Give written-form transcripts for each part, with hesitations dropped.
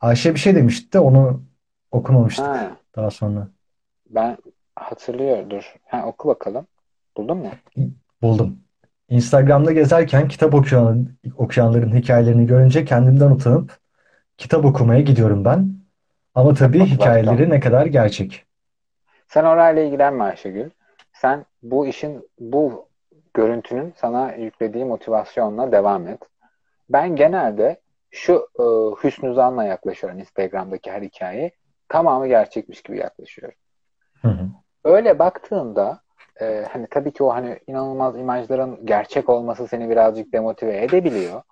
Ayşe bir şey demişti de onu okumamıştık Ha, daha sonra. ben hatırlıyordur. Ha, oku bakalım. Buldun mu? Buldum. Instagram'da gezerken kitap okuyanların hikayelerini görünce kendimden utanıp kitap okumaya gidiyorum ben. Ama tabii Bak. hikayeleri ne kadar gerçek. Sen orayla ilgilenme Ayşegül. Sen bu görüntünün sana yüklediği motivasyonla devam et. Ben genelde şu Hüsnü Zan'la yaklaşıyorum Instagram'daki her hikayeyi. Tamamı gerçekmiş gibi yaklaşıyorum. Hı. Öyle baktığında hani tabii ki o hani inanılmaz imajların gerçek olması seni birazcık demotive edebiliyor.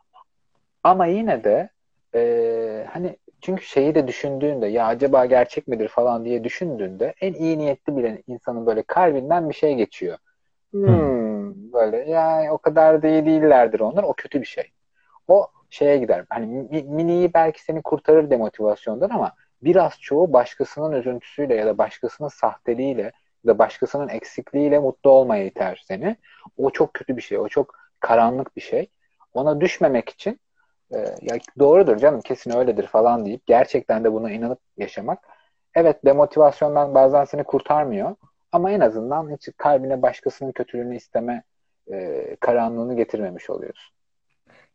Ama yine de hani çünkü şeyi de düşündüğünde ya acaba gerçek midir falan diye düşündüğünde en iyi niyetli bile insanın böyle kalbinden bir şey geçiyor. Hı. Böyle ya o kadar da iyi değillerdir onlar. O kötü bir şey. O şeye gider. Hani miniyi belki seni kurtarır demotivasyondan ama biraz çoğu başkasının üzüntüsüyle ya da başkasının sahteliğiyle ya da başkasının eksikliğiyle mutlu olmaya iter seni. O çok kötü bir şey. O çok karanlık bir şey. Ona düşmemek için ya doğrudur canım kesin öyledir falan deyip gerçekten de buna inanıp yaşamak. Evet demotivasyondan bazen seni kurtarmıyor ama en azından hiç kalbine başkasının kötülüğünü isteme karanlığını getirmemiş oluyorsun.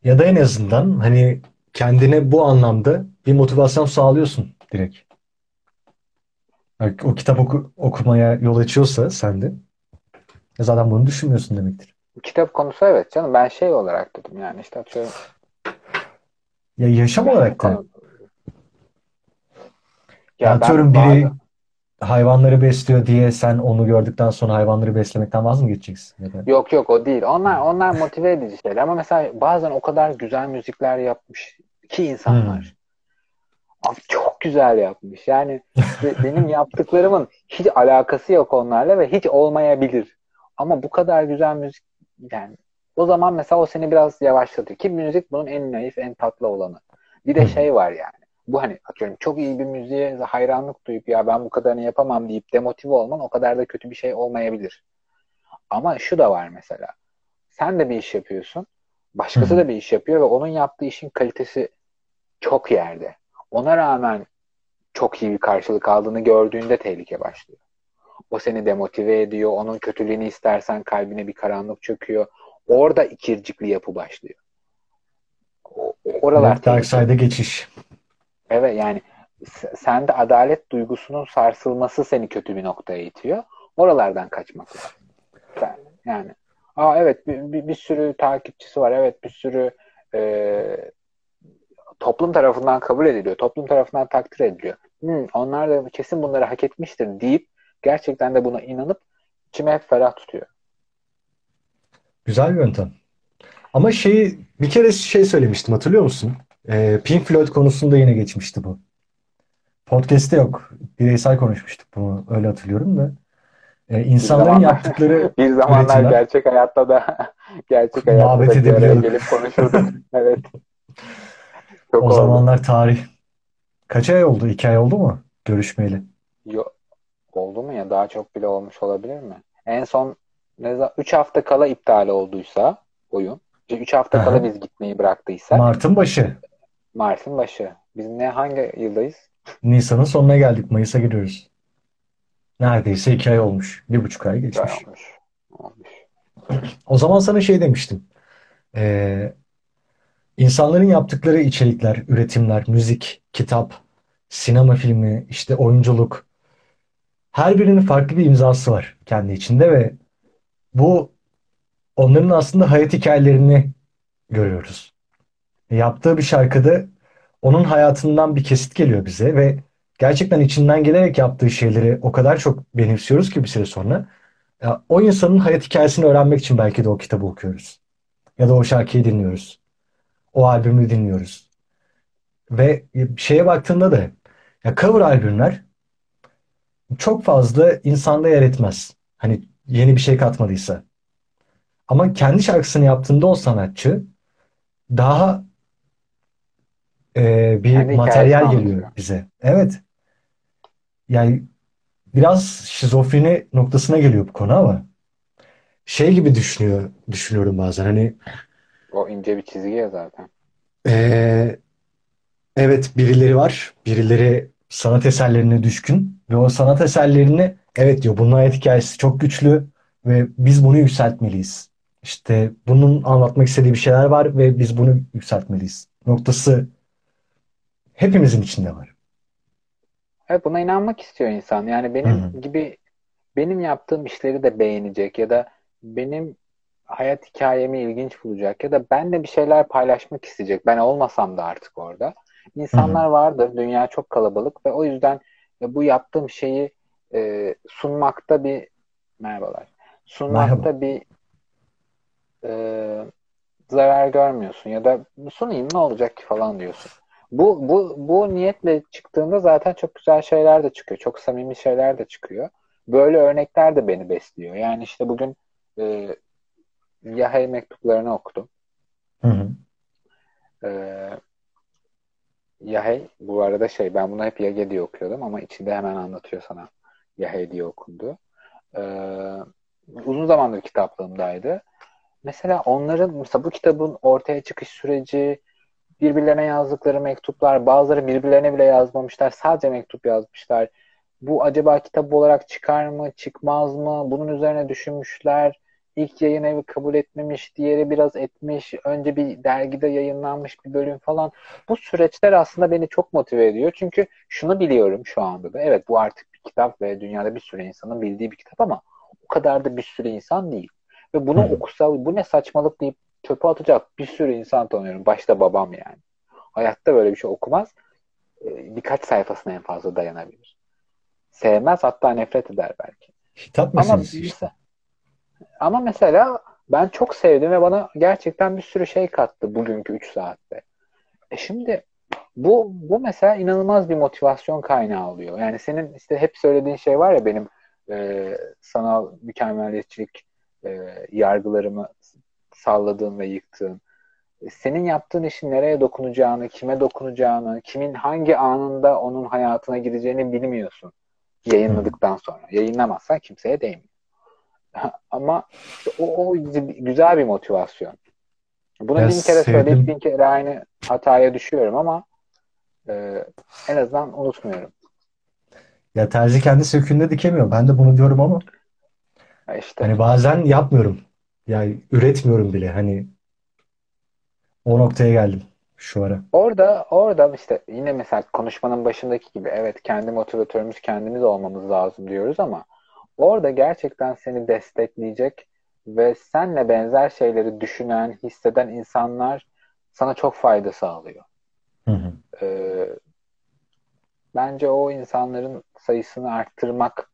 Ya da en azından hani kendine bu anlamda bir motivasyon sağlıyorsun direkt. Yani o kitap okumaya yol açıyorsa sende zaten bunu düşünmüyorsun demektir. Kitap konusu evet canım ben şey olarak dedim yani işte atıyorum Ya yaşam benim olarak da. konu Ya ya ben atıyorum biri bazen hayvanları besliyor diye sen onu gördükten sonra hayvanları beslemekten vaz mı geçeceksin? Ya da yok yok o değil. Onlar motive edici şeyler ama mesela bazen o kadar güzel müzikler yapmış ki Hmm. insanlar. Abi çok güzel yapmış. Yani benim yaptıklarımın hiç alakası yok onlarla ve hiç olmayabilir. Ama bu kadar güzel müzik yani o zaman mesela o seni biraz yavaşlatıyor. Ki müzik bunun en naif, en tatlı olanı. Bir de Hmm. şey var yani. Bu hani atıyorum çok iyi bir müziğe hayranlık duyup ya ben bu kadarını yapamam deyip demotive olman o kadar da kötü bir şey olmayabilir. Ama şu da var mesela. Sen de bir iş yapıyorsun. Başkası Hmm. da bir iş yapıyor ve onun yaptığı işin kalitesi çok yerde. Ona rağmen çok iyi bir karşılık aldığını gördüğünde tehlike başlıyor. O seni demotive ediyor. Onun kötülüğünü istersen kalbine bir karanlık çöküyor. Orada ikircikli yapı başlıyor. Oralar Evet, Dark tehlikeli. Side'a geçiş. Evet yani sende adalet duygusunun sarsılması seni kötü bir noktaya itiyor. Oralardan kaçmak lazım. Yani evet bir sürü takipçisi var. Evet bir sürü e, toplum tarafından kabul ediliyor. Toplum tarafından takdir ediliyor. Onlar da kesin bunları hak etmiştir deyip gerçekten de buna inanıp içime hep ferah tutuyor. Güzel bir yöntem. Ama bir kere şey söylemiştim hatırlıyor musun? Pink Floyd konusunda yine geçmişti bu. Podcast'te yok. Bireysel konuşmuştuk bunu öyle hatırlıyorum da. Bir İnsanların zamanlar yaptıkları bir zamanlar üretimler gerçek hayatta da gerçek hayatta muhabbet da bir araya edebiliyorduk. gelip konuşurduk. Evet, çok O oldu. zamanlar tarih. Kaç ay oldu? 2 ay oldu mu görüşmeyeli? Yo, oldu mu ya? Daha çok bile olmuş olabilir mi? En son 3 hafta kala iptal olduysa oyun. 3 hafta kala Aha. biz gitmeyi bıraktıysak Mart'ın başı. Mart'ın başı. Biz hangi yıldayız? Nisan'ın sonuna geldik. Mayıs'a giriyoruz. Neredeyse 2 ay olmuş. 1,5 ay 2 ay geçmiş. olmuş. Olmuş. O zaman sana şey demiştim. Ee, İnsanların yaptıkları içerikler, üretimler, müzik, kitap, sinema filmi, işte oyunculuk. Her birinin farklı bir imzası var kendi içinde ve bu onların aslında hayat hikayelerini görüyoruz. Yaptığı bir şarkıda onun hayatından bir kesit geliyor bize ve gerçekten içinden gelerek yaptığı şeyleri o kadar çok benimsiyoruz ki bir süre sonra ya, o insanın hayat hikayesini öğrenmek için belki de o kitabı okuyoruz. Ya da o şarkıyı dinliyoruz. O albümü dinliyoruz. Ve şeye baktığında da ya cover albümler çok fazla insanda yer etmez. Hani yeni bir şey katmadıysa. Ama kendi şarkısını yaptığında o sanatçı daha bir Kendi hikayesini materyal geliyor anlatıyor. bize. Evet. Yani biraz şizofreni noktasına geliyor bu konu ama şey gibi düşünüyorum bazen. Hani O ince bir çizgi ya zaten. e, Evet, birileri var. Birileri sanat eserlerine düşkün ve o sanat eserlerini evet diyor, bunun hayat hikayesi çok güçlü ve biz bunu yükseltmeliyiz. İşte bunun anlatmak istediği bir şeyler var ve biz bunu yükseltmeliyiz. Noktası hepimizin içinde var. Evet, buna inanmak istiyor insan. Yani Hı benim hı. gibi benim yaptığım işleri de beğenecek ya da benim hayat hikayemi ilginç bulacak ya da benle bir şeyler paylaşmak isteyecek. Ben olmasam da artık orada. Hı. İnsanlar vardır. Dünya çok kalabalık ve o yüzden bu yaptığım şeyi sunmakta bir merhabalar. Merhaba. Sunmakta bir zarar görmüyorsun ya da sunayım ne olacak ki falan diyorsun. Bu niyetle çıktığında zaten çok güzel şeyler de çıkıyor. Çok samimi şeyler de çıkıyor. Böyle örnekler de beni besliyor. Yani işte bugün e, Yahya mektuplarını okudum. Hı. E, Yahya bu arada ben bunu hep Yahya diye okuyordum ama içinde hemen anlatıyor sana Yahya diye okundu. Uzun zamandır kitaplığımdaydı. Mesela mesela bu kitabın ortaya çıkış süreci, birbirlerine yazdıkları mektuplar, bazıları birbirlerine bile yazmamışlar, sadece mektup yazmışlar. Bu acaba kitap olarak çıkar mı, çıkmaz mı? Bunun üzerine düşünmüşler. İlk yayın evi kabul etmemiş, diğeri biraz etmiş, önce bir dergide yayınlanmış bir bölüm falan. Bu süreçler aslında beni çok motive ediyor. Çünkü şunu biliyorum şu anda da, evet bu artık bir kitap ve dünyada bir sürü insanın bildiği bir kitap ama o kadar da bir sürü insan değil. Ve bunu Hı. okusa bu ne saçmalık deyip çöpe atacak bir sürü insan tanıyorum. Başta babam yani. Hayatta böyle bir şey okumaz. Birkaç sayfasına en fazla dayanabilir. Sevmez, hatta nefret eder belki. Kitap Ama meselesi işte. ama mesela ben çok sevdim ve bana gerçekten bir sürü şey kattı bugünkü 3 saatte. Şimdi bu mesela inanılmaz bir motivasyon kaynağı oluyor. Yani senin işte hep söylediğin şey var ya, benim sanal mükemmeliyetçilik yargılarımı salladığın ve yıktığın. Senin yaptığın işin nereye dokunacağını, kime dokunacağını, kimin hangi anında onun hayatına gideceğini bilmiyorsun. Yayınladıktan sonra. Yayınlamazsan kimseye değmiyor. Ama işte o güzel bir motivasyon. Bunu Ya bin kere söyleyip bin sevdim. kere aynı hataya düşüyorum ama en azından unutmuyorum. Ya terzi kendi söküğünde dikemiyor. Ben de bunu diyorum ama Ya İşte hani bazen yapmıyorum. Yani üretmiyorum bile. Hani o noktaya geldim şu ara. orada işte yine mesela konuşmanın başındaki gibi, evet kendi motivatörümüz kendimiz olmamız lazım diyoruz ama orada gerçekten seni destekleyecek ve senle benzer şeyleri düşünen, hisseden insanlar sana çok fayda sağlıyor. Hı. Ee, Bence o insanların sayısını arttırmak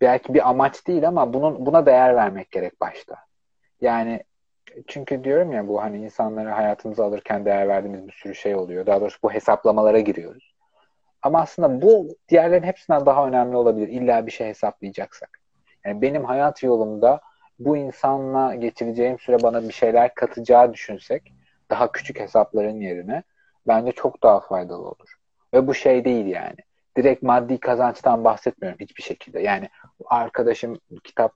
belki bir amaç değil ama buna değer vermek gerek başta. Yani çünkü diyorum ya, bu hani insanları hayatımıza alırken değer verdiğimiz bir sürü şey oluyor. Daha doğrusu bu hesaplamalara giriyoruz. Ama aslında bu diğerlerin hepsinden daha önemli olabilir. İlla bir şey hesaplayacaksak. Yani benim hayat yolumda bu insanla geçireceğim süre bana bir şeyler katacağı düşünsek, daha küçük hesapların yerine bence çok daha faydalı olur. Ve bu şey değil yani. Direkt maddi kazançtan bahsetmiyorum hiçbir şekilde. Yani arkadaşım kitap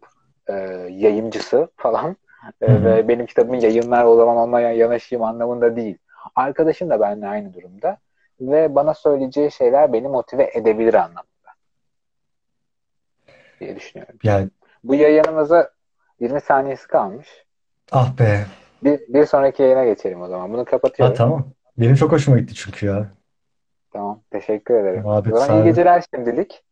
yayımcısı falan Hı. ve benim kitabımın yayınlar o zaman onunla yanaşayım anlamında değil. Arkadaşım da benimle aynı durumda ve bana söyleyeceği şeyler beni motive edebilir anlamında diye düşünüyorum. Yani Bu yayınımıza 20 saniyesi kalmış. ah be. Bir sonraki yayına geçelim o zaman. Bunu Ha kapatıyorum. tamam. Benim çok hoşuma gitti çünkü ya. Tamam. Teşekkür ederim. O Muhabbet zaman iyi sardı. geceler şimdilik.